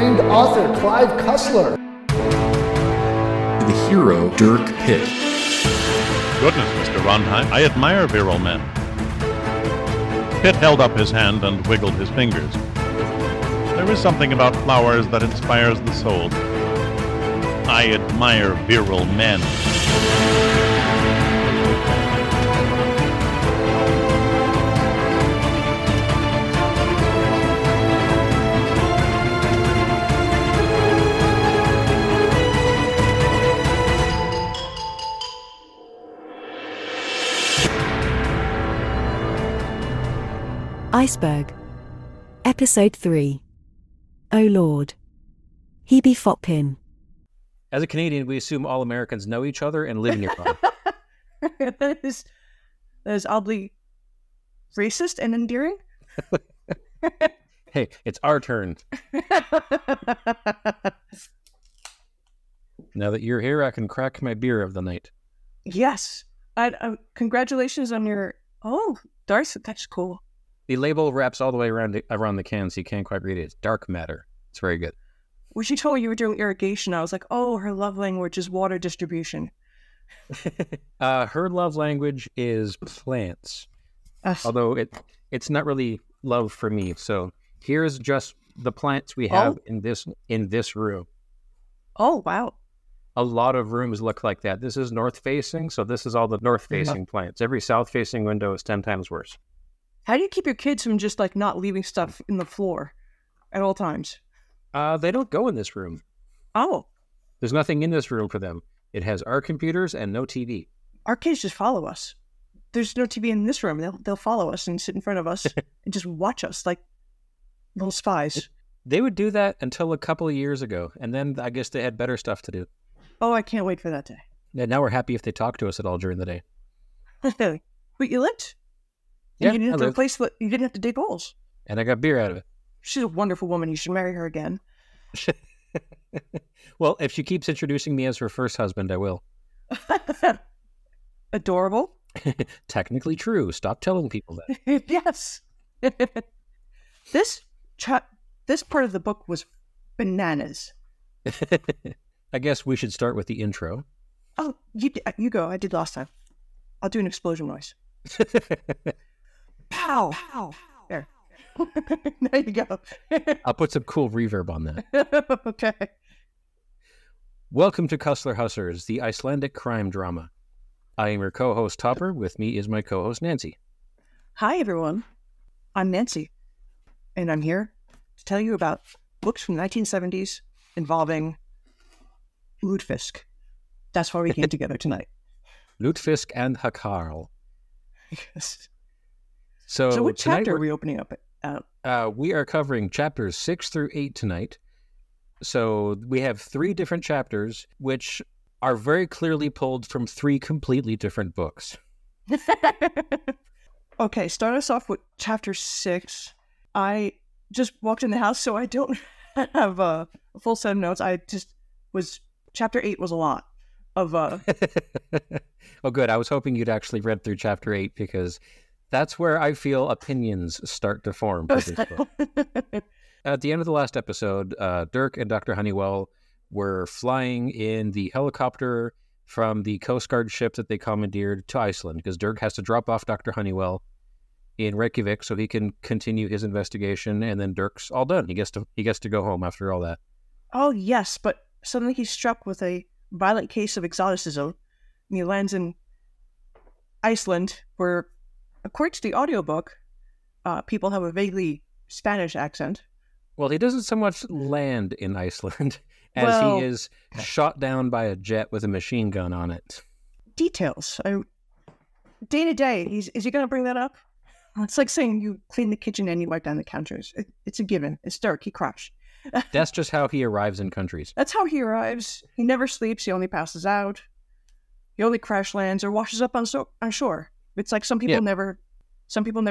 famed author Clive Cussler. The hero, Dirk Pitt. Goodness, Mr. Rondheim, I admire virile men. Pitt held up his hand and wiggled his fingers. There is something about flowers that inspires the soul. I admire virile men. Iceberg, Episode 3. Oh Lord. Hebe Foppin. As a Canadian, we assume all Americans know each other and live nearby. That is oddly racist and endearing. Hey, it's our turn. Now that you're here, I can crack my beer of the night. Yes. Congratulations on your... Oh, Darth, that's cool. The label wraps all the way around the can, so you can't quite read it. It's dark matter. It's very good. When she told me you were doing irrigation, I was like, oh, her love language is water distribution. Her love language is plants. Although it's not really love for me. So here's just the plants we have in this room. Oh, wow. A lot of rooms look like that. This is north-facing, so this is all the north-facing plants. Every south-facing window is 10 times worse. How do you keep your kids from just not leaving stuff in the floor at all times? They don't go in this room. Oh. There's nothing in this room for them. It has our computers and no TV. Our kids just follow us. There's no TV in this room. They'll follow us and sit in front of us and just watch us like little spies. They would do that until a couple of years ago, and then I guess they had better stuff to do. Oh, I can't wait for that day. Yeah, now we're happy if they talk to us at all during the day. But you lived? Yeah, you didn't have to dig holes. And I got beer out of it. She's a wonderful woman. You should marry her again. Well, if she keeps introducing me as her first husband, I will. Adorable. Technically true. Stop telling people that. Yes. This part of the book was bananas. I guess we should start with the intro. Oh, you go. I did last time. I'll do an explosion noise. Pow! Pow! There. There you go. I'll put some cool reverb on that. Okay. Welcome to Cussler Hustlers, the Icelandic crime drama. I am your co-host Topper. With me is my co-host Nancy. Hi everyone. I'm Nancy, and I'm here to tell you about books from the 1970s involving Lutefisk. That's why we came together tonight. Lutefisk and Hakarl. Yes. So what chapter are we opening up at? We are covering chapters 6 through 8 tonight. So we have 3 different chapters, which are very clearly pulled from 3 completely different books. Okay, start us off with chapter 6. I just walked in the house, so I don't have a full set of notes. Chapter 8 was a lot of... Oh, good. I was hoping you'd actually read through chapter 8 because... That's where I feel opinions start to form for this book. At the end of the last episode, Dirk and Dr. Honeywell were flying in the helicopter from the Coast Guard ship that they commandeered to Iceland, because Dirk has to drop off Dr. Honeywell in Reykjavik so he can continue his investigation, and then Dirk's all done. He gets to go home after all that. Oh, yes, but suddenly he's struck with a violent case of exoticism, and he lands in Iceland where... According to the audiobook, people have a vaguely Spanish accent. Well, he doesn't so much land in Iceland as he is shot down by a jet with a machine gun on it. Details. Day to day, is he going to bring that up? It's like saying you clean the kitchen and you wipe down the counters. It's a given. It's Dirk. He crashed. That's just how he arrives in countries. That's how he arrives. He never sleeps. He only passes out. He only crash lands or washes up on shore. It's like some people never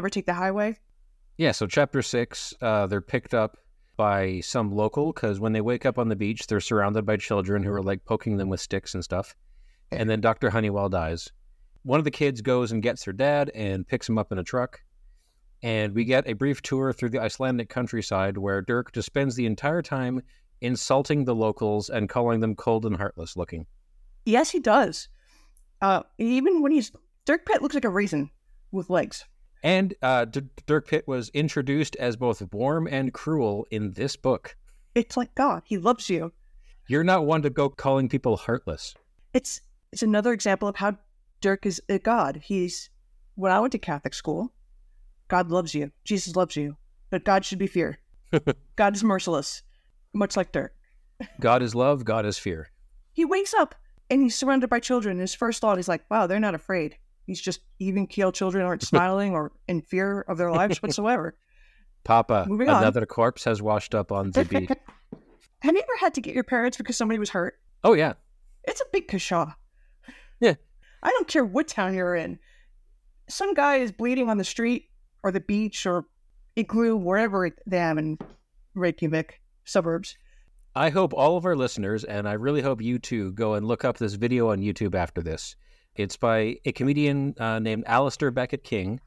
take the highway. Yeah, so chapter 6, they're picked up by some local, because when they wake up on the beach, they're surrounded by children who are poking them with sticks and stuff. And then Dr. Honeywell dies. One of the kids goes and gets her dad and picks him up in a truck. and we get a brief tour through the Icelandic countryside where Dirk just spends the entire time insulting the locals and calling them cold and heartless looking. Yes, he does. Even when he's... Dirk Pitt looks like a raisin with legs. And Dirk Pitt was introduced as both warm and cruel in this book. It's like God. He loves you. You're not one to go calling people heartless. It's another example of how Dirk is a God. He's... When I went to Catholic school, God loves you. Jesus loves you. But God should be fear. God is merciless, much like Dirk. God is love. God is fear. He wakes up and he's surrounded by children. His first thought is like, wow, they're not afraid. He's just even-keeled. Children aren't smiling or in fear of their lives whatsoever. Papa, another corpse has washed up on the beach. Have you ever had to get your parents because somebody was hurt? Oh, yeah. It's a big kashaw. Yeah. I don't care what town you're in. Some guy is bleeding on the street or the beach or igloo, wherever they have in Reykjavik suburbs. I hope all of our listeners, and I really hope you too, go and look up this video on YouTube after this. It's by a comedian named Alistair Beckett King.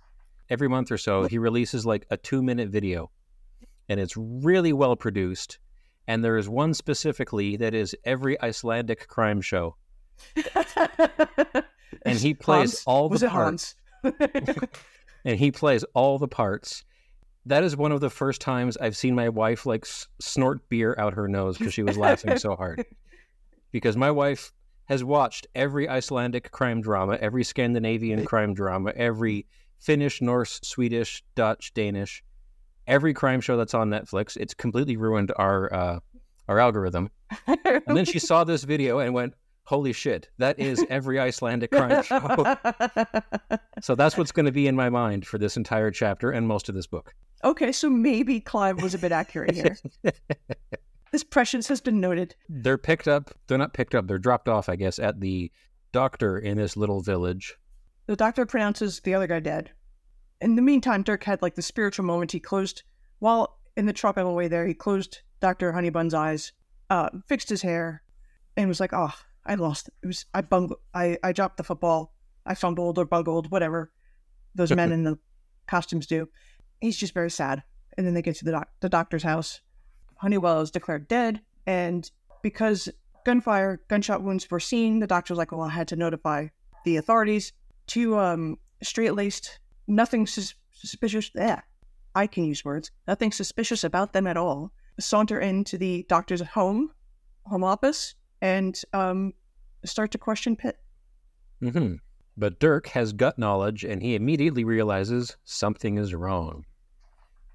Every month or so, he releases like a 2-minute video, and it's really well produced. And there is one specifically that is every Icelandic crime show. And he plays all the parts. That is one of the first times I've seen my wife like snort beer out her nose because she was laughing so hard. Because my wife has watched every Icelandic crime drama, every Scandinavian crime drama, every Finnish, Norse, Swedish, Dutch, Danish, every crime show that's on Netflix. It's completely ruined our algorithm. And then she saw this video and went, holy shit, that is every Icelandic crime show. So that's what's going to be in my mind for this entire chapter and most of this book. Okay, so maybe Clive was a bit accurate here. This prescience has been noted. They're dropped off, I guess, at the doctor in this little village. The doctor pronounces the other guy dead. In the meantime, Dirk had like the spiritual moment. He closed, while in the truck on the way there, he closed Dr. Honeybun's eyes, fixed his hair, and was like, oh, I lost. I dropped the football. I fumbled or bungled, whatever those men in the costumes do. He's just very sad. And then they get to the doctor's house. Honeywell is declared dead. And because gunshot wounds were seen, the doctor's like, well, I had to notify the authorities. Two straight-laced, nothing suspicious. I can use words. Nothing suspicious about them at all. Saunter into the doctor's home office. And start to question Pitt. Mm-hmm. But Dirk has gut knowledge, and he immediately realizes something is wrong.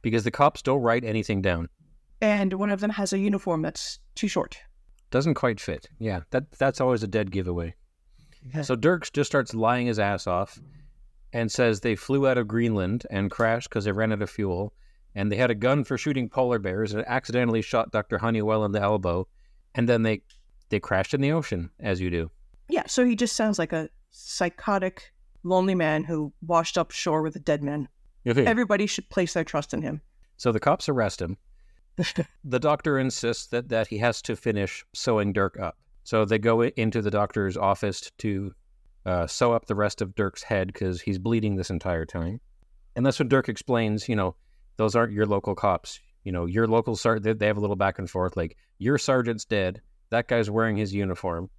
Because the cops don't write anything down. And one of them has a uniform that's too short. Doesn't quite fit. Yeah, that's always a dead giveaway. So Dirk just starts lying his ass off and says they flew out of Greenland and crashed because they ran out of fuel, and they had a gun for shooting polar bears and accidentally shot Dr. Honeywell in the elbow, and then they crashed in the ocean, as you do. Yeah, so he just sounds like a psychotic, lonely man who washed up shore with a dead man. Okay. Everybody should place their trust in him. So the cops arrest him. The doctor insists that he has to finish sewing Dirk up. So they go into the doctor's office to sew up the rest of Dirk's head because he's bleeding this entire time. And that's when Dirk explains, those aren't your local cops. Your local sergeant, they have a little back and forth, like, your sergeant's dead. That guy's wearing his uniform.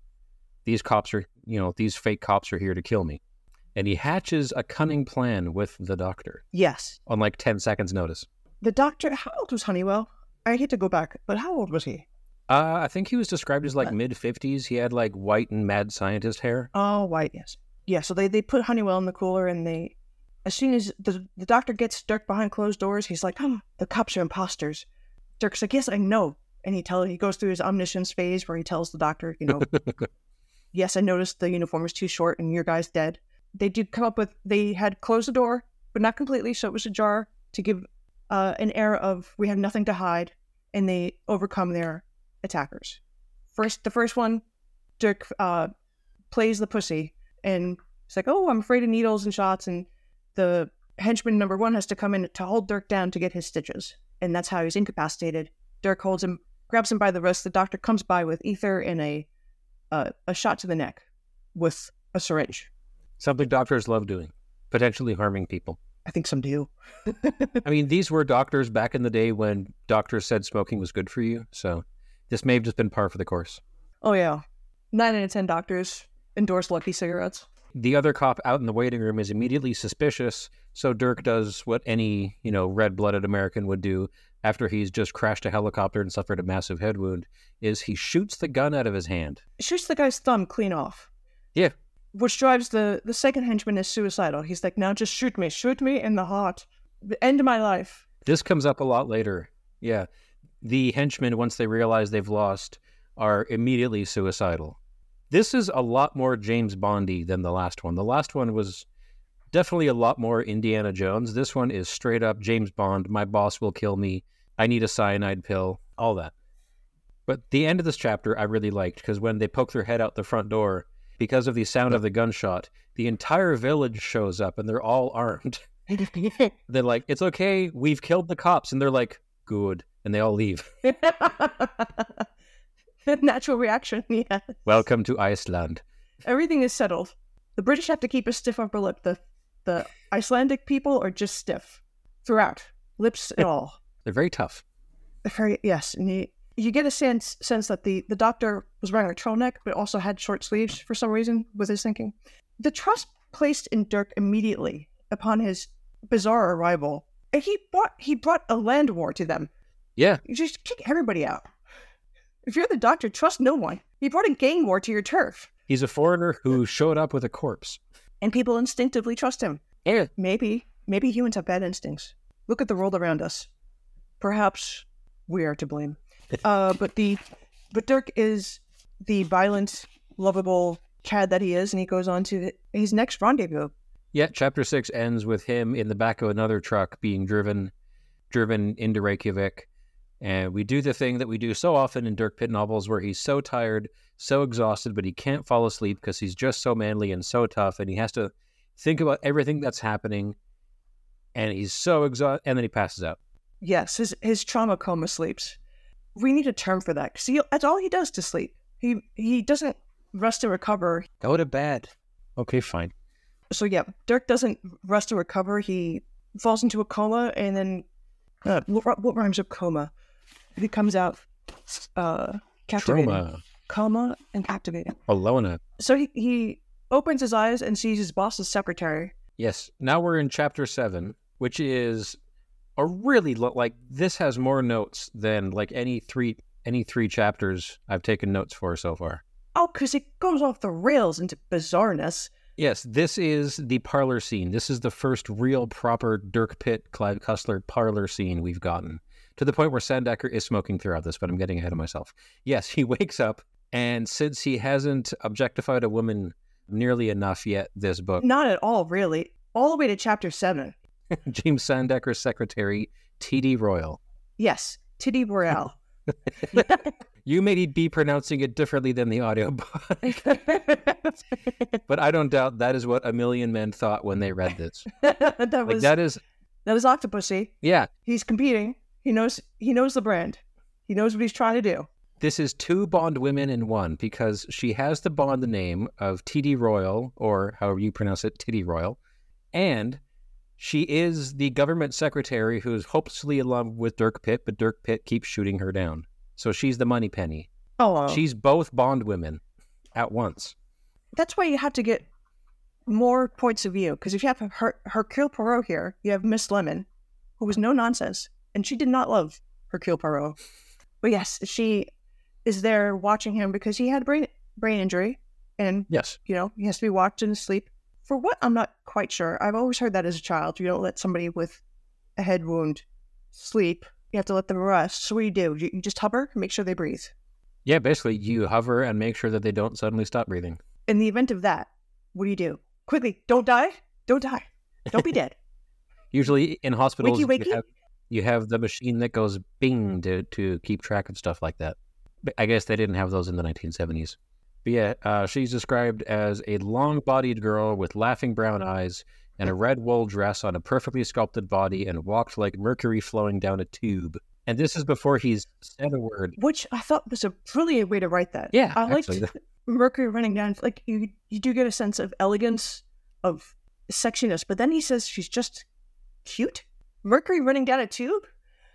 These fake cops are here to kill me. And he hatches a cunning plan with the doctor. Yes. On like 10 seconds notice. The doctor, how old was Honeywell? I hate to go back, but how old was he? I think he was described as like mid-50s. He had like white and mad scientist hair. Oh, white, yes. Yeah, so they put Honeywell in the cooler, and they, as soon as the doctor gets Dirk behind closed doors, he's like, the cops are imposters. Dirk's like, yes, I know. And he goes through his omniscience phase where he tells the doctor, yes, I noticed the uniform is too short and your guy's dead. They had closed the door, but not completely, so it was ajar to give an air of, we have nothing to hide, and they overcome their attackers. The first one, Dirk plays the pussy, and it's like, oh, I'm afraid of needles and shots, and the henchman number one has to come in to hold Dirk down to get his stitches, and that's how he's incapacitated. Dirk holds him, grabs him by the wrist. The doctor comes by with ether and a shot to the neck with a syringe. Something doctors love doing, potentially harming people. I think some do. I mean, these were doctors back in the day when doctors said smoking was good for you. So this may have just been par for the course. Oh, yeah. 9 out of 10 doctors endorse Lucky cigarettes. The other cop out in the waiting room is immediately suspicious. So Dirk does what any, red-blooded American would do after he's just crashed a helicopter and suffered a massive head wound, is he shoots the gun out of his hand. Shoots the guy's thumb clean off. Yeah. Which drives the second henchman is suicidal. He's like, now just shoot me in the heart. The end of my life. This comes up a lot later. Yeah. The henchmen, once they realize they've lost, are immediately suicidal. This is a lot more James Bondy than the last one. The last one was definitely a lot more Indiana Jones. This one is straight up James Bond. My boss will kill me. I need a cyanide pill. All that. But the end of this chapter I really liked, because when they poke their head out the front door, because of the sound of the gunshot, the entire village shows up and they're all armed. They're like, it's okay, we've killed the cops. And they're like, good. And they all leave. Natural reaction, yeah. Welcome to Iceland. Everything is settled. The British have to keep a stiff upper lip. The Icelandic people are just stiff throughout, lips and all. They're very tough. Yes, and you get a sense that the doctor was wearing a turtleneck, but also had short sleeves for some reason, was his thinking. The trust placed in Dirk immediately upon his bizarre arrival, and he brought a land war to them. Yeah. You just kick everybody out. If you're the doctor, trust no one. He brought a gang war to your turf. He's a foreigner who showed up with a corpse. And people instinctively trust him. Yeah. Maybe humans have bad instincts. Look at the world around us. Perhaps we are to blame. But Dirk is the violent, lovable cad that he is, and he goes on to his next rendezvous. Yeah, chapter 6 ends with him in the back of another truck being driven into Reykjavik. And we do the thing that we do so often in Dirk Pitt novels where he's so tired, so exhausted, but he can't fall asleep because he's just so manly and so tough, and he has to think about everything that's happening, and he's so exhausted, and then he passes out. Yes, his trauma coma sleeps. We need a term for that, because that's all he does to sleep. He doesn't rest to recover. Go to bed. Okay, fine. So yeah, Dirk doesn't rest to recover. He falls into a coma, and then what rhymes with coma? It comes out captivating. Trauma. Coma and captivating. Alona. So he opens his eyes and sees his boss's secretary. Yes. Now we're in chapter 7, which is a really, this has more notes than any three chapters I've taken notes for so far. Oh, because it goes off the rails into bizarreness. Yes, this is the parlor scene. This is the first real proper Dirk Pitt, Clive Cussler parlor scene we've gotten. To the point where Sandecker is smoking throughout this, but I'm getting ahead of myself. Yes, he wakes up, and since he hasn't objectified a woman nearly enough yet, this book. Not at all, really. All the way to chapter 7. James Sandecker's secretary, T.D. Royal. Yes, T.D. Royal. You may be pronouncing it differently than the audiobook. But I don't doubt that is what a million men thought when they read this. That was Octopussy. Yeah. He's competing. He knows the brand. He knows what he's trying to do. This is 2 Bond women in one, because she has the Bond name of T.D. Royal, or however you pronounce it, Titty Royal, and she is the government secretary who's hopelessly in love with Dirk Pitt, but Dirk Pitt keeps shooting her down. So she's the money penny. Oh, wow. She's both Bond women at once. That's why you have to get more points of view, because if you have Hercule Poirot here, you have Miss Lemon, who was no nonsense. And she did not love Hercule Poirot. But yes, she is there watching him because he had a brain injury. And, yes, he has to be watched in his sleep. For what? I'm not quite sure. I've always heard that as a child. You don't let somebody with a head wound sleep. You have to let them rest. So what do? You just hover and make sure they breathe. Yeah, basically you hover and make sure that they don't suddenly stop breathing. In the event of that, what do you do? Quickly, don't die. Don't die. Don't be dead. Usually in hospitals... Wakey, wakey. You have the machine that goes bing to keep track of stuff like that. But I guess they didn't have those in the 1970s. But yeah, she's described as a long-bodied girl with laughing brown eyes and a red wool dress on a perfectly sculpted body, and walked like mercury flowing down a tube. And this is before he's said a word. Which I thought was a brilliant way to write that. Yeah, I liked mercury running down. Like you do get a sense of elegance, of sexiness. But then he says she's just cute? Mercury running down a tube?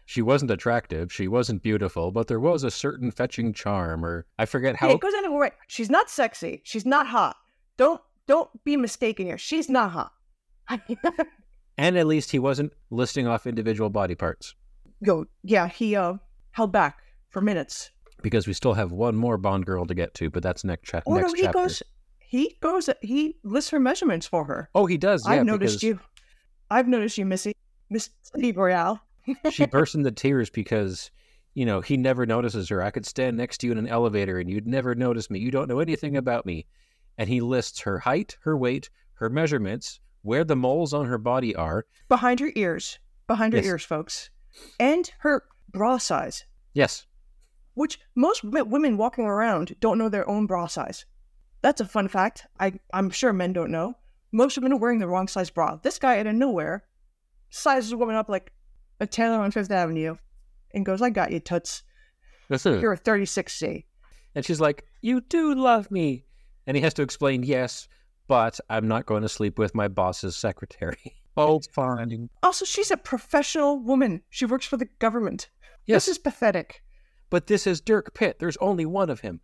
She wasn't attractive. She wasn't beautiful, but there was a certain fetching charm, or I forget how. Yeah, it goes into right. She's not sexy. She's not hot. Don't be mistaken here. She's not hot. And at least he wasn't listing off individual body parts. Yo, yeah, he held back for minutes. Because we still have one more Bond girl to get to, but that's next chapter. He lists her measurements for her. Oh, he does. Yeah, I've noticed you, Missy. Miss T.D. Royal. She burst into tears because, you know, he never notices her. I could stand next to you in an elevator and you'd never notice me. You don't know anything about me. And he lists her height, her weight, her measurements, where the moles on her body are. Behind her ears. Behind her ears, folks. And her bra size. Yes. Which most women walking around don't know their own bra size. That's a fun fact. I'm sure men don't know. Most women are wearing the wrong size bra. This guy out of nowhere sizes a woman up like a tailor on Fifth Avenue and goes, I got you, toots. You're a 36C. And she's like, you do love me. And he has to explain, yes, but I'm not going to sleep with my boss's secretary. Oh, fine. Also, she's a professional woman. She works for the government. Yes. This is pathetic. But this is Dirk Pitt. There's only one of him.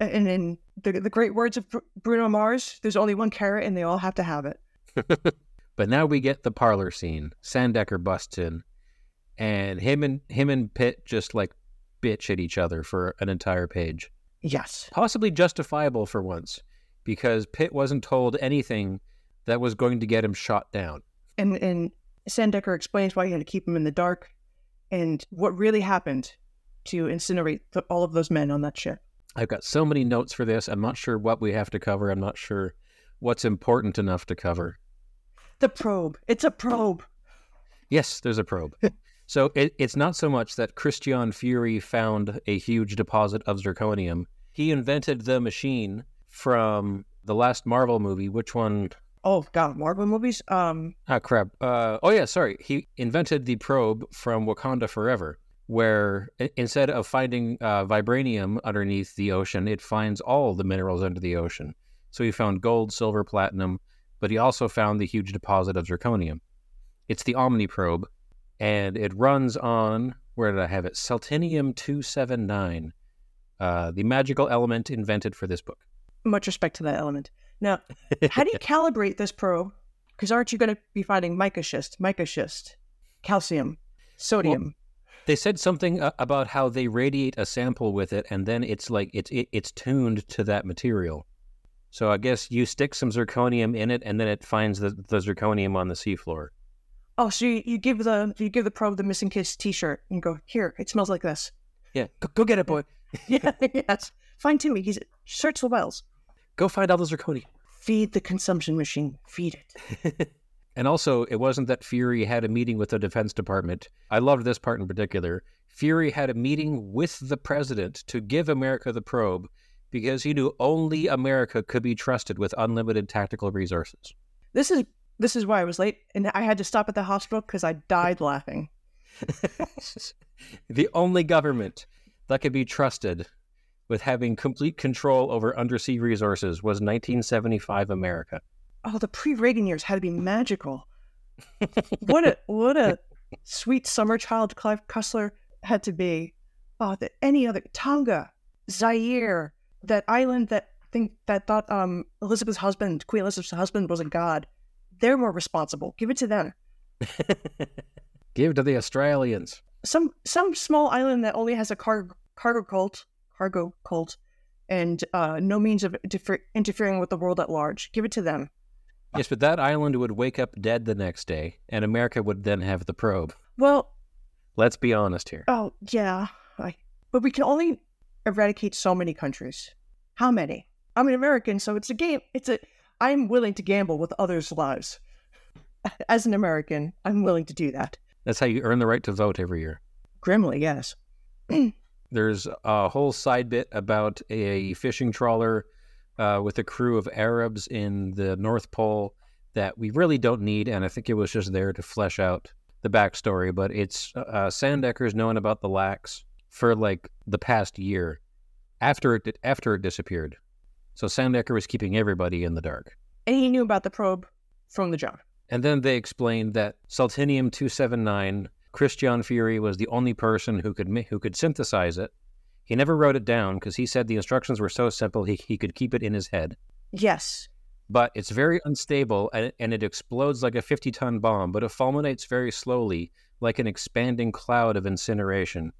And in the great words of Bruno Mars, there's only one carrot and they all have to have it. But now we get the parlor scene. Sandecker busts in, and him and Pitt just like bitch at each other for an entire page. Yes. Possibly justifiable for once, because Pitt wasn't told anything that was going to get him shot down. And Sandecker explains why he had to keep him in the dark and what really happened to incinerate all of those men on that ship. I've got so many notes for this. I'm not sure what we have to cover. I'm not sure what's important enough to cover. The probe. It's a probe. Yes, there's a probe. So it's not so much that Christian Fury found a huge deposit of zirconium. He invented the machine from the last Marvel movie. Which one? Oh, God, Marvel movies? Crap. He invented the probe from Wakanda Forever, where instead of finding vibranium underneath the ocean, it finds all the minerals under the ocean. So he found gold, silver, platinum, but he also found the huge deposit of zirconium. It's the Omni probe, and it runs on, where did I have it? Sultanium 279, the magical element invented for this book. Much respect to that element. Now, how do you calibrate this probe? Because aren't you going to be finding mica schist, calcium, sodium? Well, they said something about how they radiate a sample with it, and then it's like it's tuned to that material. So I guess you stick some zirconium in it, and then it finds the zirconium on the seafloor. Oh, so you give the probe the Missing Kids T-shirt and go, here, it smells like this. Yeah, go get it, boy. Yeah, that's fine, Timmy. He search the wells. Go find all the zirconium. Feed the consumption machine. Feed it. And also, it wasn't that Fury had a meeting with the Defense Department. I loved this part in particular. Fury had a meeting with the president to give America the probe, because he knew only America could be trusted with unlimited tactical resources. This is why I was late, and I had to stop at the hospital because I died laughing. The only government that could be trusted with having complete control over undersea resources was 1975 America. Oh, the pre-Reagan years had to be magical. What a sweet summer child Clive Cussler had to be. Oh, that any other Tonga, Zaire. That island that thought Queen Elizabeth's husband was a god, they're more responsible. Give it to them. Give to the Australians. Some small island that only has a cargo cult, and no means of interfering with the world at large. Give it to them. Yes, but that island would wake up dead the next day, and America would then have the probe. Well, let's be honest here. Oh yeah, but we can only eradicate so many countries. How many? I'm an American, so it's a game. I'm willing to gamble with others' lives. As an American, I'm willing to do that. That's how you earn the right to vote every year. Grimly, yes. There's a whole side bit about a fishing trawler with a crew of Arabs in the North Pole that we really don't need, and I think it was just there to flesh out the backstory, but it's Sandecker's known about the lax for like the past year after it disappeared. So Sandecker was keeping everybody in the dark. And he knew about the probe from the jump. And then they explained that Sultanium 279, Christian Fury was the only person who could synthesize it. He never wrote it down because he said the instructions were so simple he could keep it in his head. Yes. But it's very unstable, and it explodes like a 50-ton bomb, but it fulminates very slowly like an expanding cloud of incineration.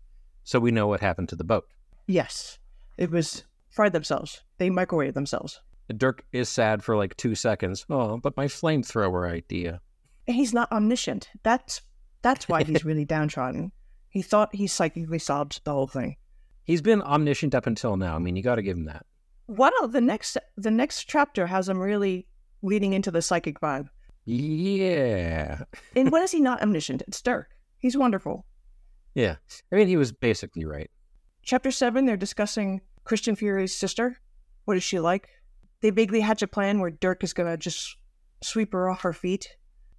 So we know what happened to the boat. Yes. It was fried themselves. They microwaved themselves. Dirk is sad for like 2 seconds. Oh, but my flamethrower idea. He's not omniscient. That's why he's really downtrodden. He thought he psychically solved the whole thing. He's been omniscient up until now. I mean, you got to give him that. Well, the next chapter has him really leading into the psychic vibe. Yeah. And when is he not omniscient? It's Dirk. He's wonderful. Yeah. I mean, he was basically right. Chapter 7, they're discussing Christian Fury's sister. What is she like? They vaguely hatch a plan where Dirk is going to just sweep her off her feet.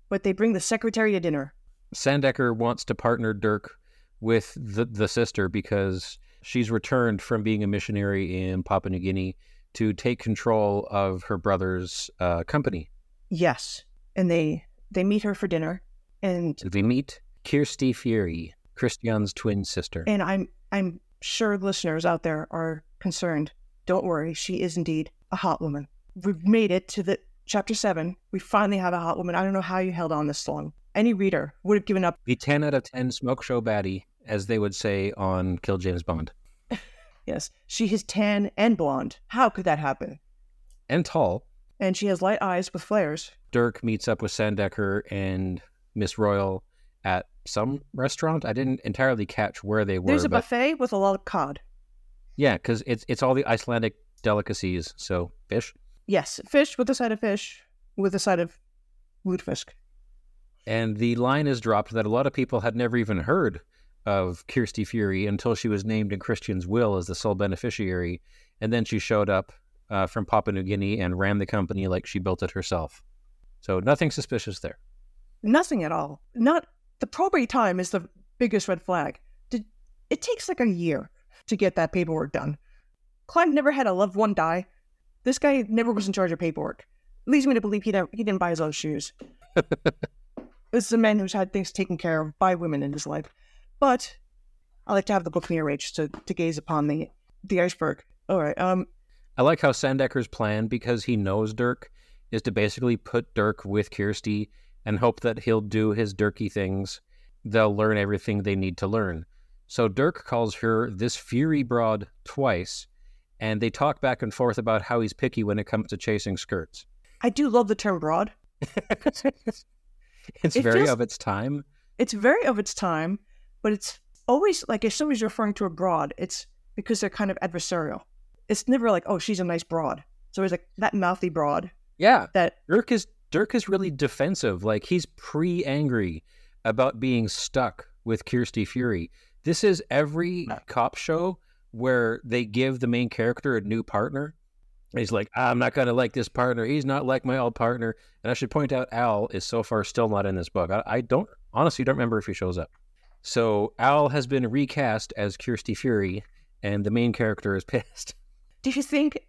But they bring the secretary to dinner. Sandecker wants to partner Dirk with the sister because she's returned from being a missionary in Papua New Guinea to take control of her brother's company. Yes. And they meet her for dinner. And they meet Kirsty Fury, Christian's twin sister. And I'm sure listeners out there are concerned. Don't worry. She is indeed a hot woman. We've made it to the chapter 7. We finally have a hot woman. I don't know how you held on this long. Any reader would have given up. The 10 out of 10 smoke show baddie, as they would say on Kill James Bond. Yes. She is tan and blonde. How could that happen? And tall. And she has light eyes with flares. Dirk meets up with Sandecker and Miss Royal at some restaurant. I didn't entirely catch where they were. There's a buffet with a lot of cod. Yeah, because it's all the Icelandic delicacies. So fish? Yes. Fish with a side of fish with a side of lutefisk. And the line is dropped that a lot of people had never even heard of Kirsty Fury until she was named in Christian's will as the sole beneficiary. And then she showed up from Papua New Guinea and ran the company like she built it herself. So nothing suspicious there. Nothing at all. Not the probate time is the biggest red flag. It takes like a year to get that paperwork done. Clive never had a loved one die. This guy never was in charge of paperwork. Leads me to believe he didn't buy his own shoes. This is a man who's had things taken care of by women in his life. But I like to have the book near reach to gaze upon the iceberg. All right. I like how Sandecker's plan, because he knows Dirk, is to basically put Dirk with Kirsty and hope that he'll do his Dirky things. They'll learn everything they need to learn. So Dirk calls her this Fury broad twice, and they talk back and forth about how he's picky when it comes to chasing skirts. I do love the term broad. It's very of its time. It's very of its time, but it's always like if somebody's referring to a broad, it's because they're kind of adversarial. It's never like, oh, she's a nice broad. So it's like that mouthy broad. Yeah. That Dirk is really defensive. Like he's angry about being stuck with Kirsty Fury. This is every cop show where they give the main character a new partner. He's like, I'm not going to like this partner. He's not like my old partner. And I should point out, Al is so far still not in this book. I honestly don't remember if he shows up. So Al has been recast as Kirsty Fury, and the main character is pissed. Do you think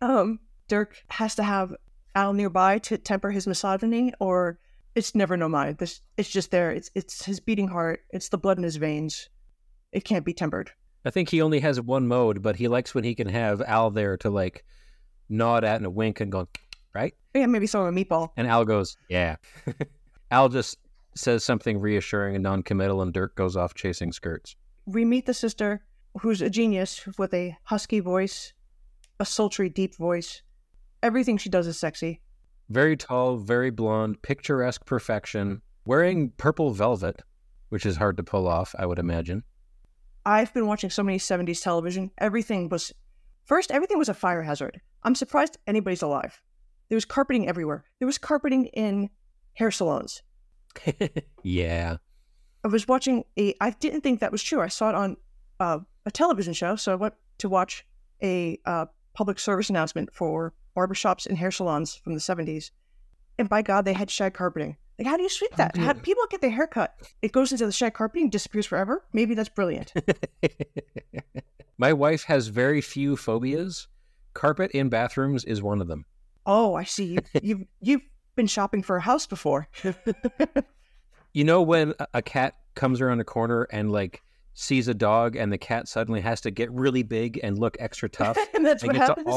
Dirk has to have Al nearby to temper his misogyny, or it's never no mind? It's just there. It's his beating heart. It's the blood in his veins. It can't be tempered. I think he only has one mode, but he likes when he can have Al there to like nod at and a wink and go, right? Yeah, maybe some of a meatball. And Al goes, yeah. Al just says something reassuring and noncommittal, and Dirk goes off chasing skirts. We meet the sister, who's a genius with a husky voice, a sultry, deep voice. Everything she does is sexy. Very tall, very blonde, picturesque perfection, wearing purple velvet, which is hard to pull off, I would imagine. I've been watching so many 70s television. Everything was a fire hazard. I'm surprised anybody's alive. There was carpeting everywhere. There was carpeting in hair salons. Yeah. I was watching I didn't think that was true. I saw it on a television show, so I went to watch a public service announcement for barbershops and hair salons from the 70s. And by God, they had shag carpeting. Like, how do you sweep that? How do people get their hair cut? It goes into the shag carpeting, disappears forever? Maybe that's brilliant. My wife has very few phobias. Carpet in bathrooms is one of them. Oh, I see. You've been shopping for a house before. You know when a cat comes around a corner and like sees a dog and the cat suddenly has to get really big and look extra tough and that's what happens.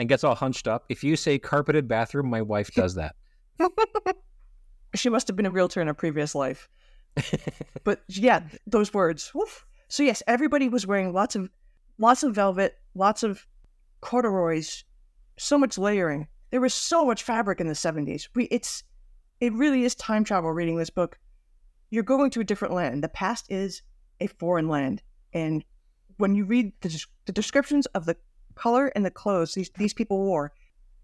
And gets all hunched up. If you say carpeted bathroom, my wife does that. She must have been a realtor in a previous life. But yeah, those words. Oof. So yes, everybody was wearing lots of velvet, lots of corduroys, so much layering. There was so much fabric in the 70s. It really is time travel reading this book. You're going to a different land. The past is a foreign land. And when you read the descriptions of the color and the clothes these people wore,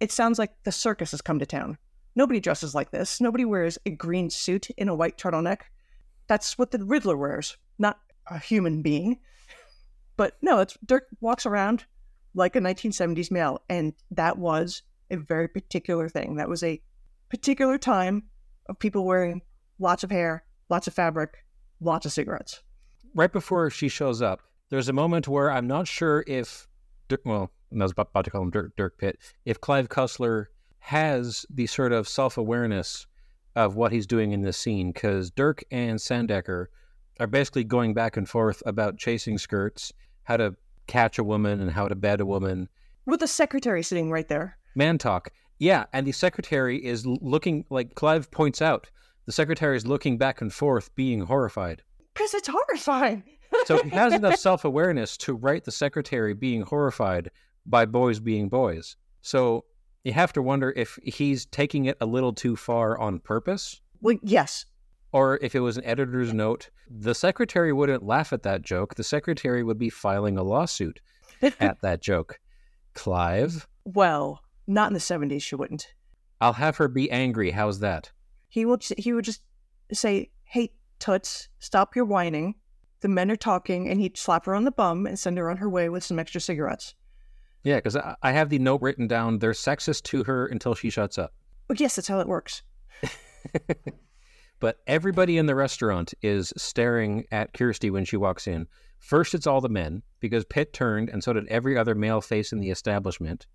it sounds like the circus has come to town. Nobody dresses like this. Nobody wears a green suit and a white turtleneck. That's what the Riddler wears, not a human being. But no, Dirk walks around like a 1970s male, and that was a very particular thing. That was a particular time of people wearing lots of hair, lots of fabric, lots of cigarettes. Right before she shows up, there's a moment where I'm not sure if I was about to call him Dirk Pitt, if Clive Cussler has the sort of self-awareness of what he's doing in this scene, because Dirk and Sandecker are basically going back and forth about chasing skirts, how to catch a woman and how to bed a woman. With the secretary sitting right there. Man talk. Yeah, and the secretary is looking, like Clive points out, the secretary is looking back and forth, being horrified. Because it's horrifying. So he has enough self-awareness to write the secretary being horrified by boys being boys. So you have to wonder if he's taking it a little too far on purpose. Well, yes. Or if it was an editor's note, the secretary wouldn't laugh at that joke. The secretary would be filing a lawsuit at that joke. Clive? Well, not in the 70s, she wouldn't. I'll have her be angry. How's that? He would just say, hey, toots, stop your whining. The men are talking, and he'd slap her on the bum and send her on her way with some extra cigarettes. Yeah, because I have the note written down, they're sexist to her until she shuts up. But yes, that's how it works. But everybody in the restaurant is staring at Kirsty when she walks in. First, it's all the men, because Pitt turned, and so did every other male face in the establishment.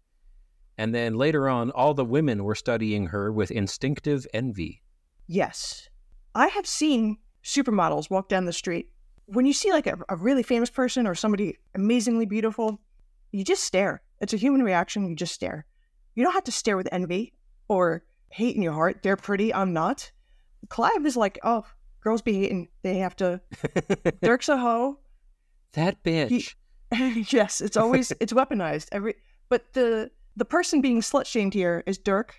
And then later on, all the women were studying her with instinctive envy. Yes. I have seen supermodels walk down the street. When you see like a really famous person or somebody amazingly beautiful, you just stare. It's a human reaction. You just stare. You don't have to stare with envy or hate in your heart. They're pretty. I'm not. Clive is like, oh, girls be hating. They have to. Dirk's a hoe. That bitch. Yes, it's weaponized. But the person being slut shamed here is Dirk,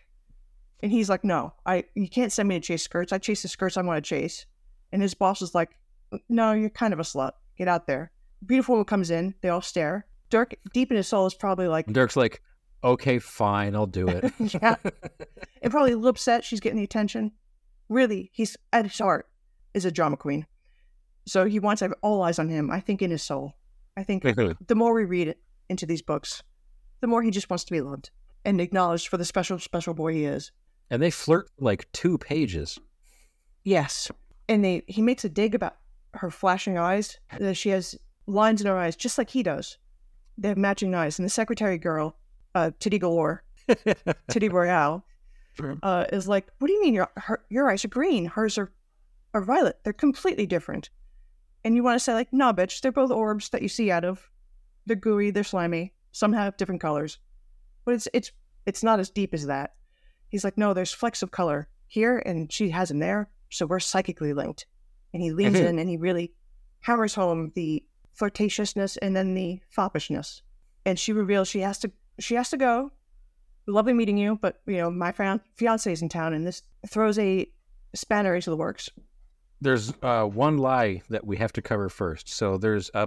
and he's like, no, you can't send me to chase skirts. I chase the skirts I want to chase, and his boss is like, no, you're kind of a slut. Get out there. Beautiful woman comes in. They all stare. Dirk, deep in his soul, is probably like... Dirk's like, okay, fine, I'll do it. Yeah. And probably a little upset she's getting the attention. Really, he's at his heart is a drama queen. So he wants to have all eyes on him, I think, in his soul. I think the more we read into these books, the more he just wants to be loved and acknowledged for the special, special boy he is. And they flirt like 2 pages. Yes. And he makes a dig about her flashing eyes, that she has lines in her eyes just like he does. They have matching eyes. And the secretary girl, T.D. Galore, T.D. Royal, is like, what do you mean your eyes are green? Hers are violet. They're completely different. And you want to say like, nah, bitch, they're both orbs that you see out of. They're gooey, they're slimy. Some have different colors. But it's not as deep as that. He's like, no, there's flecks of color here and she has them there. So we're psychically linked. And he leans in and he really hammers home the flirtatiousness and then the foppishness. And she reveals she has to go. Lovely meeting you, but you know, my fiance is in town, and this throws a spanner into the works. There's one lie that we have to cover first. So there's a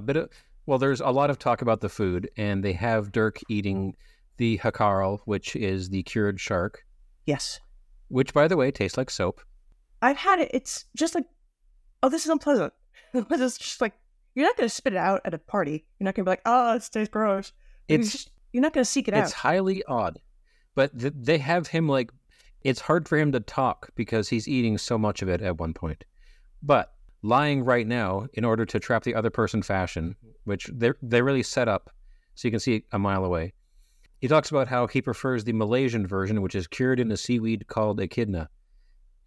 lot of talk about the food, and they have Dirk eating the Hakarl, which is the cured shark. Yes. Which, by the way, tastes like soap. I've had it. It's just like, oh, this is unpleasant. It's just like, you're not going to spit it out at a party. You're not going to be like, oh, this tastes gross. You're not going to seek it out. It's highly odd. But they have him like, it's hard for him to talk because he's eating so much of it at one point. But lying right now in order to trap the other person fashion, which they really set up so you can see a mile away, He talks about how he prefers the Malaysian version, which is cured in a seaweed called echidna.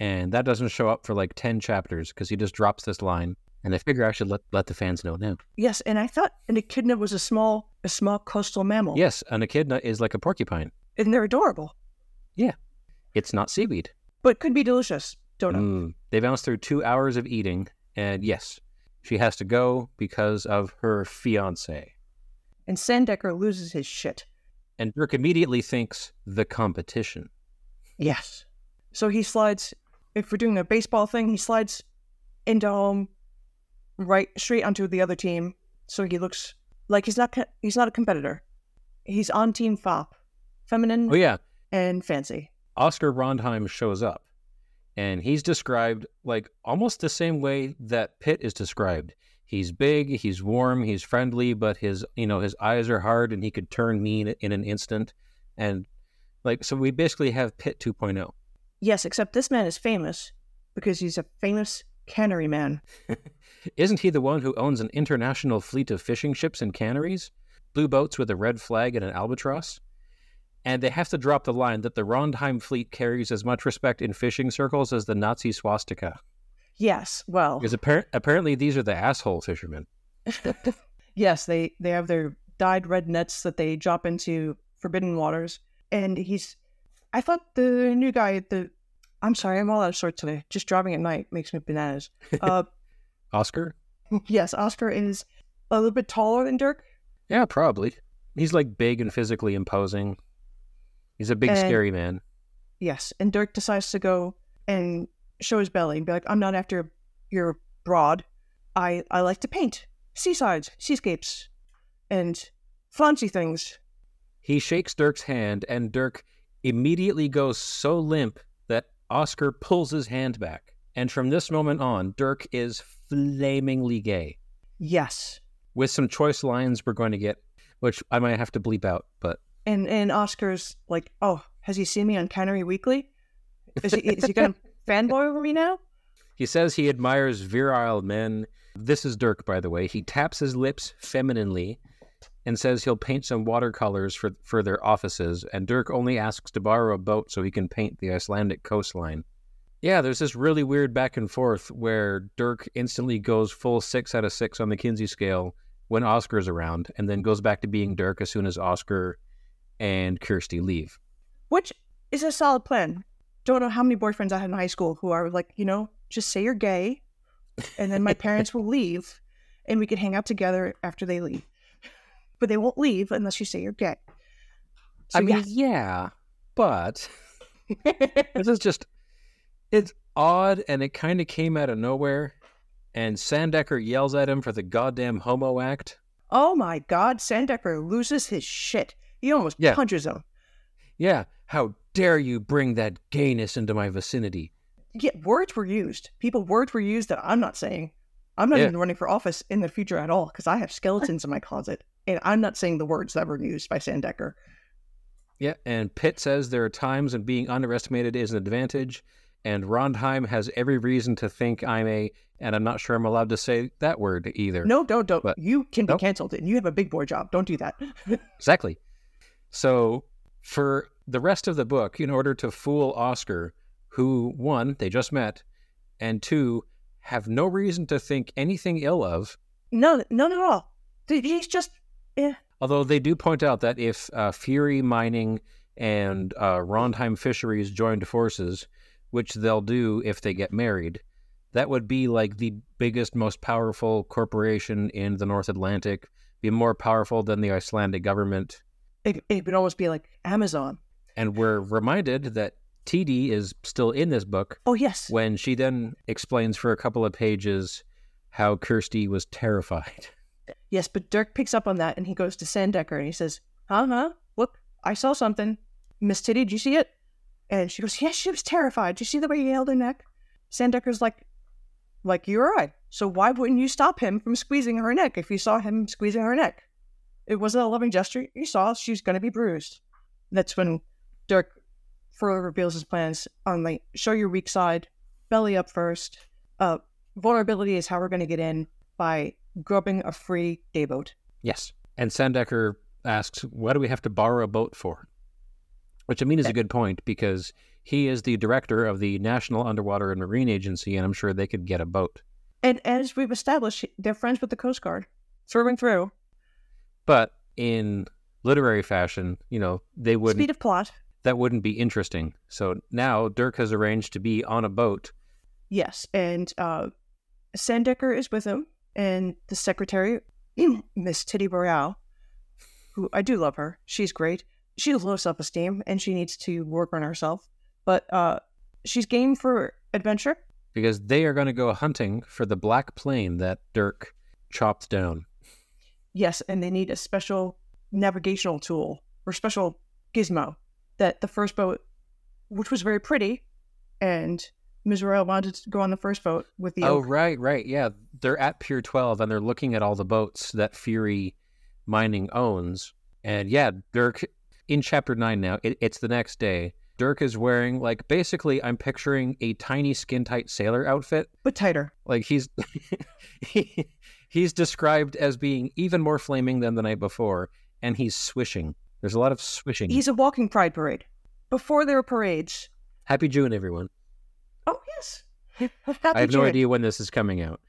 And that doesn't show up for like 10 chapters because he just drops this line. And I figure I should let the fans know now. Yes, and I thought an echidna was a small coastal mammal. Yes, an echidna is like a porcupine. And they're adorable. Yeah. It's not seaweed. But could be delicious. Don't know. They bounced through 2 hours of eating, and yes, she has to go because of her fiancé. And Sandecker loses his shit. And Dirk immediately thinks, the competition. Yes. So he slides, if we're doing a baseball thing, he slides into home, right, straight onto the other team. So he looks like he's not a competitor. He's on Team Fop. Feminine and fancy. Oscar Rondheim shows up, and he's described like almost the same way that Pitt is described. He's big, he's warm, he's friendly, but his eyes are hard, and he could turn mean in an instant. And like, so we basically have Pitt 2.0. Yes, except this man is famous because he's a famous cannery man. Isn't he the one who owns an international fleet of fishing ships and canneries? Blue boats with a red flag and an albatross? And they have to drop the line that the Rondheim fleet carries as much respect in fishing circles as the Nazi swastika. Yes, well... because apparently these are the asshole fishermen. Yes, they have their dyed red nets that they drop into forbidden waters. And he's... I thought the new guy, I'm sorry, I'm all out of sorts today. Just driving at night makes me bananas. Oscar? Yes, Oscar is a little bit taller than Dirk. Yeah, probably. He's like big and physically imposing. He's a big, scary man. Yes, and Dirk decides to go and show his belly and be like, I'm not after your broad. I like to paint seasides, seascapes, and fancy things. He shakes Dirk's hand, and Dirk immediately goes so limp that Oscar pulls his hand back. And from this moment on, Dirk is flamingly gay. Yes. With some choice lines we're going to get, which I might have to bleep out, but... And Oscar's like, oh, has he seen me on Cannery Weekly? Is he going to fanboy over me now? He says he admires virile men. This is Dirk, by the way. He taps his lips femininely and says he'll paint some watercolors for their offices. And Dirk only asks to borrow a boat so he can paint the Icelandic coastline. Yeah, there's this really weird back and forth where Dirk instantly goes full 6 out of 6 on the Kinsey scale when Oscar's around and then goes back to being Dirk as soon as Oscar... and Kirsty leave. Which is a solid plan. Don't know how many boyfriends I had in high school who are like, just say you're gay, and then my parents will leave, and we can hang out together after they leave. But they won't leave unless you say you're gay. So, yeah, but this is just, it's odd, and it kind of came out of nowhere, and Sandecker yells at him for the goddamn homo act. Oh my God, Sandecker loses his shit. He almost punches him. Yeah. How dare you bring that gayness into my vicinity? Yeah, words were used. Words were used that I'm not saying. I'm not even running for office in the future at all because I have skeletons in my closet. And I'm not saying the words that were used by Sandecker. Yeah, and Pitt says there are times when being underestimated is an advantage. And Rondheim has every reason to think and I'm not sure I'm allowed to say that word either. No, don't. But, you can be canceled and you have a big boy job. Don't do that. Exactly. So for the rest of the book, in order to fool Oscar, who, 1, they just met, and 2, have no reason to think anything ill of. No, none at all. He's just... Yeah. Although they do point out that if Fury Mining and Rondheim Fisheries joined forces, which they'll do if they get married, that would be like the biggest, most powerful corporation in the North Atlantic, be more powerful than the Icelandic government... It would almost be like Amazon. And we're reminded that T.D. is still in this book. Oh, yes. When she then explains for a couple of pages how Kirsty was terrified. Yes, but Dirk picks up on that and he goes to Sandecker and he says, look, I saw something. Miss Titty, did you see it? And she goes, yes, she was terrified. Did you see the way he held her neck? Sandecker's like you're right. So why wouldn't you stop him from squeezing her neck if you saw him squeezing her neck? It wasn't a loving gesture. You saw she was going to be bruised. That's when Dirk further reveals his plans on show your weak side, belly up first. Vulnerability is how we're going to get in by grubbing a free dayboat. Yes. And Sandecker asks, "Why do we have to borrow a boat for?" Which I mean is a good point, because he is the director of the National Underwater and Marine Agency, and I'm sure they could get a boat. And as we've established, they're friends with the Coast Guard, swimming through. But in literary fashion, you know, they wouldn't... Speed of plot. That wouldn't be interesting. So now Dirk has arranged to be on a boat. Yes, and Sandecker is with him, and the secretary, Miss T.D. Royal, who I do love her. She's great. She has low self-esteem, and she needs to work on herself. But she's game for adventure. Because they are going to go hunting for the black plane that Dirk chopped down. Yes, and they need a special navigational tool or special gizmo that the first boat, which was very pretty, and Ms. Royal wanted to go on the first boat with the oak. Oh, right, yeah. They're at Pier 12, and they're looking at all the boats that Fury Mining owns. And yeah, Dirk, in Chapter 9 now, it's the next day. Dirk is wearing, like, basically, I'm picturing a tiny skin-tight sailor outfit. But tighter. Like, he's described as being even more flaming than the night before, and he's swishing. There's a lot of swishing. He's a walking pride parade. Before there were parades. Happy June, everyone. Oh, yes. I have no idea when this is coming out.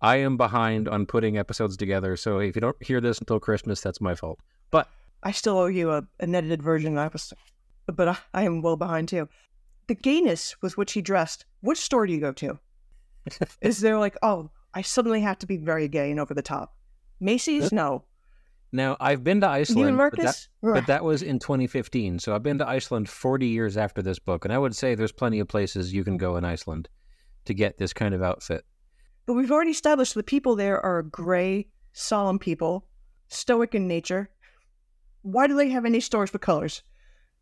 I am behind on putting episodes together, so if you don't hear this until Christmas, that's my fault. But I still owe you an edited version of episode, but I am well behind, too. The gayness with which he dressed, which store do you go to? Is there like, oh, I suddenly have to be very gay and over the top? Macy's? No. Now, I've been to Iceland, but that was in 2015. So I've been to Iceland 40 years after this book. And I would say there's plenty of places you can go in Iceland to get this kind of outfit. But we've already established the people there are gray, solemn people, stoic in nature. Why do they have any stores for colors?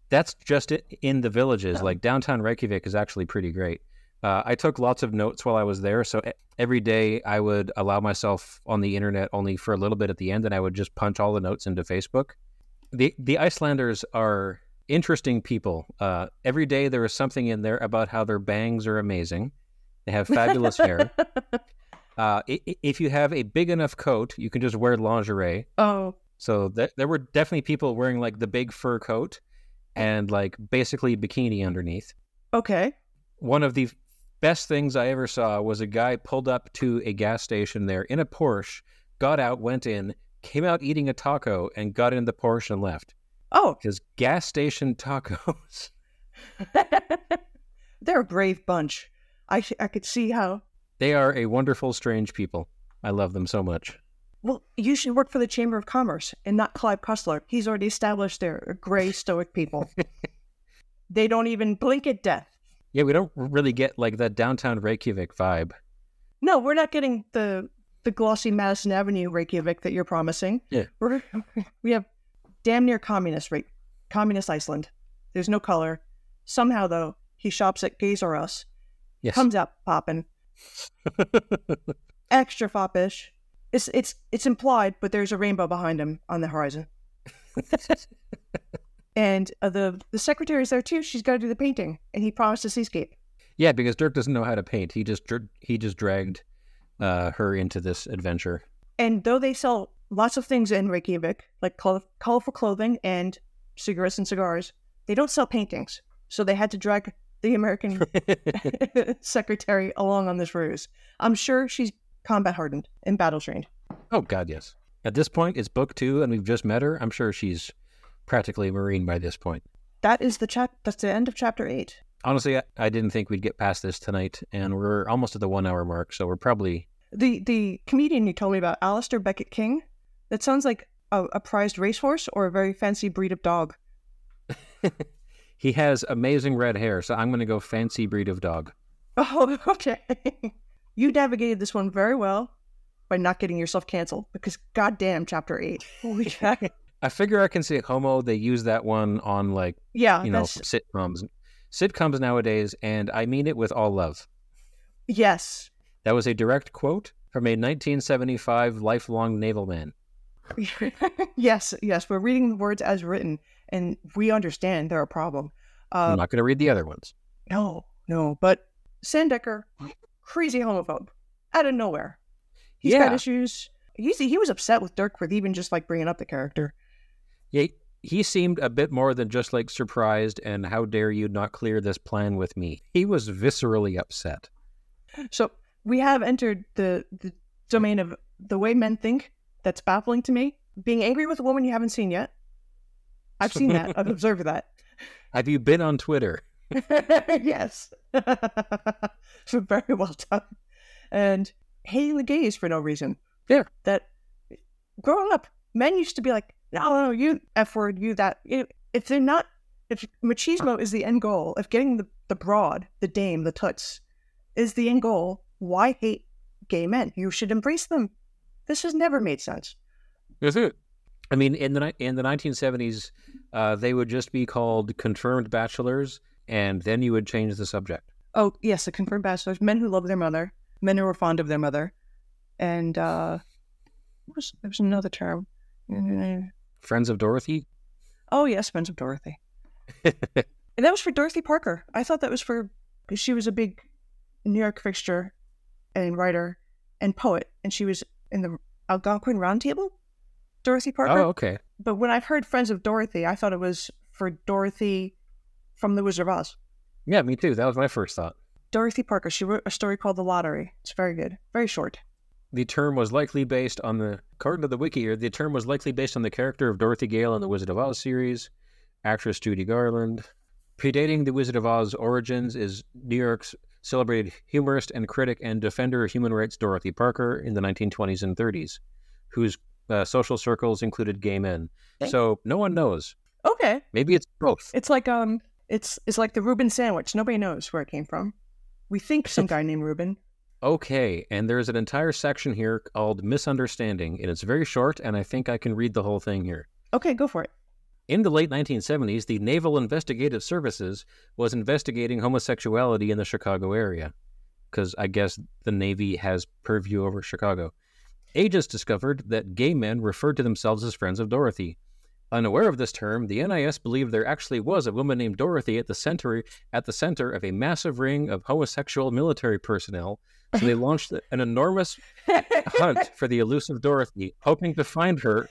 That's just it in the villages. Like downtown Reykjavik is actually pretty great. I took lots of notes while I was there. So every day I would allow myself on the internet only for a little bit at the end, and I would just punch all the notes into Facebook. The Icelanders are interesting people. Every day there is something in there about how their bangs are amazing. They have fabulous hair. If you have a big enough coat, you can just wear lingerie. Oh. So there were definitely people wearing like the big fur coat and like basically bikini underneath. Okay. One of the best things I ever saw was a guy pulled up to a gas station there in a Porsche, got out, went in, came out eating a taco, and got in the Porsche and left. Oh. Because gas station tacos. They're a brave bunch. I could see how. They are a wonderful, strange people. I love them so much. Well, you should work for the Chamber of Commerce and not Clive Cussler. He's already established they're gray, stoic people. They don't even blink at death. Yeah, we don't really get like that downtown Reykjavik vibe. No, we're not getting the glossy Madison Avenue Reykjavik that you're promising. Yeah, we have damn near communist Iceland. There's no color. Somehow though, he shops at Gays R Us. Yes, comes out popping, extra foppish. It's implied, but there's a rainbow behind him on the horizon. And the secretary is there too. She's got to do the painting, and he promised a seascape. Yeah, because Dirk doesn't know how to paint. He just dragged her into this adventure. And though they sell lots of things in Reykjavik, like colorful clothing and cigarettes and cigars, they don't sell paintings. So they had to drag the American secretary along on this ruse. I'm sure she's combat hardened and battle trained. Oh God, yes. At this point, it's book 2, and we've just met her. I'm sure she's practically a Marine by this point. That's the end of chapter 8. Honestly, I didn't think we'd get past this tonight, and we're almost at the 1 hour mark, so we're probably... The comedian you told me about, Alistair Beckett King, that sounds like a prized racehorse or a very fancy breed of dog. He has amazing red hair, so I'm going to go fancy breed of dog. Oh, okay. You navigated this one very well by not getting yourself canceled, because goddamn chapter 8. Holy cow. I figure I can say homo. They use that one on sitcoms nowadays, and I mean it with all love. Yes. That was a direct quote from a 1975 lifelong naval man. Yes. We're reading the words as written, and we understand they're a problem. I'm not going to read the other ones. No. But Sandecker, crazy homophobe, out of nowhere. He's got issues. he was upset with Dirk for even just like bringing up the character. Yeah, he seemed a bit more than just like surprised and how dare you not clear this plan with me. He was viscerally upset. So we have entered the domain of the way men think. That's baffling to me. Being angry with a woman you haven't seen yet. I've seen that. I've observed that. Have you been on Twitter? Yes. So very well done. And hating the gays for no reason. Yeah. That growing up, men used to be like, no, you F word, you that. If they're not, if machismo is the end goal, if getting the broad, the dame, the toots is the end goal, why hate gay men? You should embrace them. This has never made sense. That's it. I mean, in the 1970s, they would just be called confirmed bachelors, and then you would change the subject. Oh, yes, the confirmed bachelors, men who love their mother, men who are fond of their mother, and there was another term. Friends of Dorothy? Oh, yes, Friends of Dorothy. And that was for Dorothy Parker. I thought that was for, because she was a big New York fixture and writer and poet, and she was in the Algonquin Round Table, Dorothy Parker. Oh, okay. But when I've heard Friends of Dorothy, I thought it was for Dorothy from The Wizard of Oz. Yeah, me too. That was my first thought. Dorothy Parker. She wrote a story called The Lottery. It's very good. Very short. The term was likely based on the, according to the wiki here, the term was likely based on the character of Dorothy Gale in The Wizard of Oz series, actress Judy Garland. Predating The Wizard of Oz origins is New York's celebrated humorist and critic and defender of human rights Dorothy Parker in the 1920s and 30s, whose social circles included gay men. Okay. So no one knows. Okay. Maybe it's both. It's like it's like the Reuben sandwich. Nobody knows where it came from. We think some guy named Reuben. Okay, and there's an entire section here called Misunderstanding, and it's very short, and I think I can read the whole thing here. Okay, go for it. In the late 1970s, the Naval Investigative Services was investigating homosexuality in the Chicago area, because I guess the Navy has purview over Chicago. Agents discovered that gay men referred to themselves as Friends of Dorothy. Unaware of this term, the NIS believed there actually was a woman named Dorothy at the center of a massive ring of homosexual military personnel, so they launched an enormous hunt for the elusive Dorothy, hoping to find her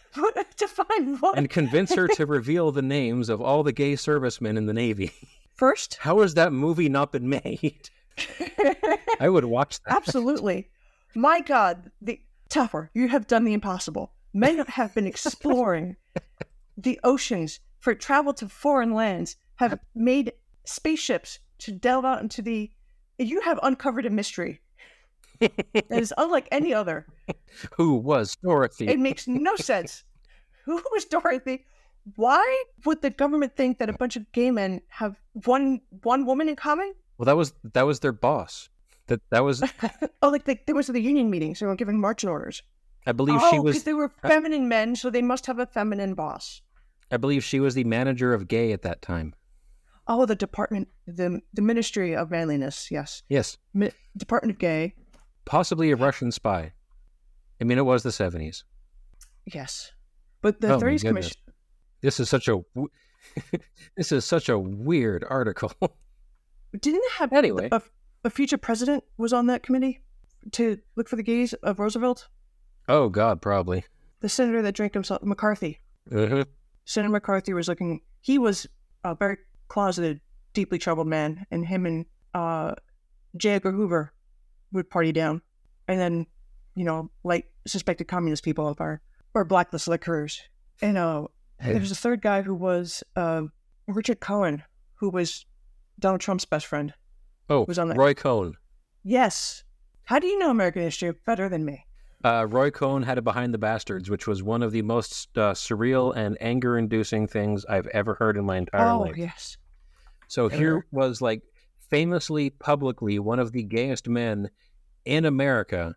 and convince her to reveal the names of all the gay servicemen in the Navy. First? How has that movie not been made? I would watch that. Absolutely. My God, Topper, you have done the impossible. Men have been exploring the oceans for travel to foreign lands, have made spaceships to delve out into the... You have uncovered a mystery. That is unlike any other. Who was Dorothy? It makes no sense. Who was Dorothy? Why would the government think that a bunch of gay men have one woman in common? Well, that was their boss. That was oh, like they went to the union meetings. They were giving marching orders. I believe she was because they were feminine men, so they must have a feminine boss. I believe she was the manager of gay at that time. Oh, the department, the Ministry of Manliness, yes. Yes. Department of Gay. Possibly a Russian spy. I mean, it was the 70s. Yes. But the 30s Commission... This is such a weird article. Didn't it have... Anyway. A future president was on that committee to look for the gays of Roosevelt? Oh, God, probably. The senator that drank himself, McCarthy. Uh-huh. Senator McCarthy was looking... He was very... closeted, deeply troubled man, and him and J. Edgar Hoover would party down and then, light suspected communist people up or blacklisted their careers. And there was a third guy who was Richard Cohen, who was Donald Trump's best friend. Oh, was on Roy Cohn. Yes. How do you know American history better than me? Roy Cohn had a Behind the Bastards, which was one of the most surreal and anger-inducing things I've ever heard in my entire life. Oh, yes. So here was, famously, publicly, one of the gayest men in America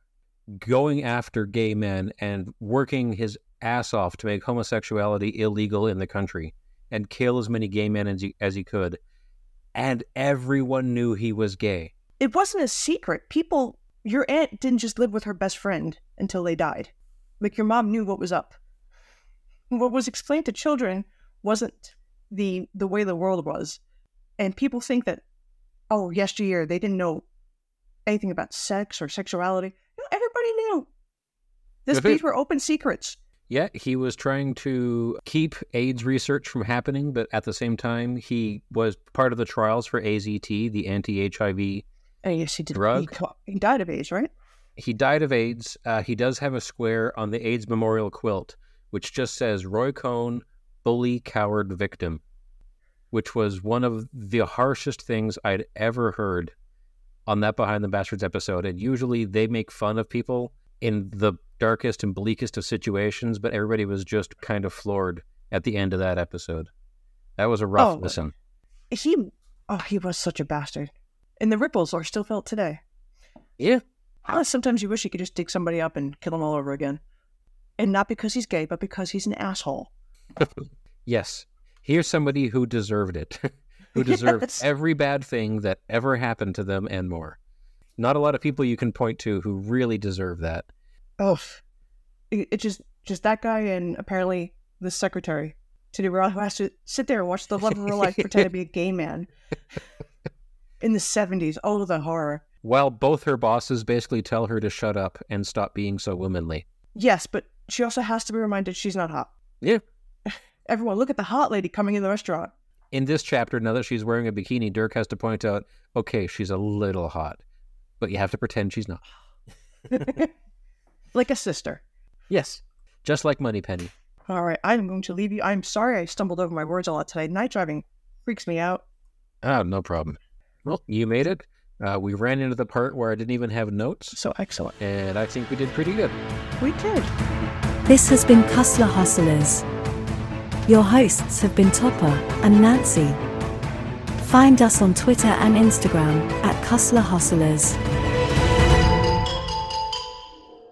going after gay men and working his ass off to make homosexuality illegal in the country and kill as many gay men as he could. And everyone knew he was gay. It wasn't a secret. People... Your aunt didn't just live with her best friend until they died. Your mom knew what was up. What was explained to children wasn't the way the world was. And people think that, yesteryear, they didn't know anything about sex or sexuality. Everybody knew. These were open secrets. Yeah, he was trying to keep AIDS research from happening, but at the same time, he was part of the trials for AZT, the anti-HIV drug. He died of AIDS, right? He died of AIDS. He does have a square on the AIDS memorial quilt, which just says, Roy Cohn, bully, coward, victim, which was one of the harshest things I'd ever heard on that Behind the Bastards episode. And usually they make fun of people in the darkest and bleakest of situations, but everybody was just kind of floored at the end of that episode. That was a rough listen. He was such a bastard. And the ripples are still felt today. Yeah. Sometimes you wish you could just dig somebody up and kill them all over again. And not because he's gay, but because he's an asshole. Yes. Here's somebody who deserved it. Who deserved every bad thing that ever happened to them and more. Not a lot of people you can point to who really deserve that. Oh, it's just that guy and apparently the secretary, T.D. Royal, who has to sit there and watch the love of her life pretend to be a gay man in the 70s. Oh, the horror. While both her bosses basically tell her to shut up and stop being so womanly. Yes, but she also has to be reminded she's not hot. Yeah. Everyone, look at the hot lady coming in the restaurant. In this chapter, now that she's wearing a bikini, Dirk has to point out, okay, she's a little hot, but you have to pretend she's not. Like a sister. Yes. Just like Moneypenny. All right. I'm going to leave you. I'm sorry I stumbled over my words a lot today. Night driving freaks me out. Oh, no problem. Well, you made it. We ran into the part where I didn't even have notes. So excellent. And I think we did pretty good. We did. This has been Cussler Hustlers. Your hosts have been Topper and Nancy. Find us on Twitter and Instagram at Cussler Hustlers.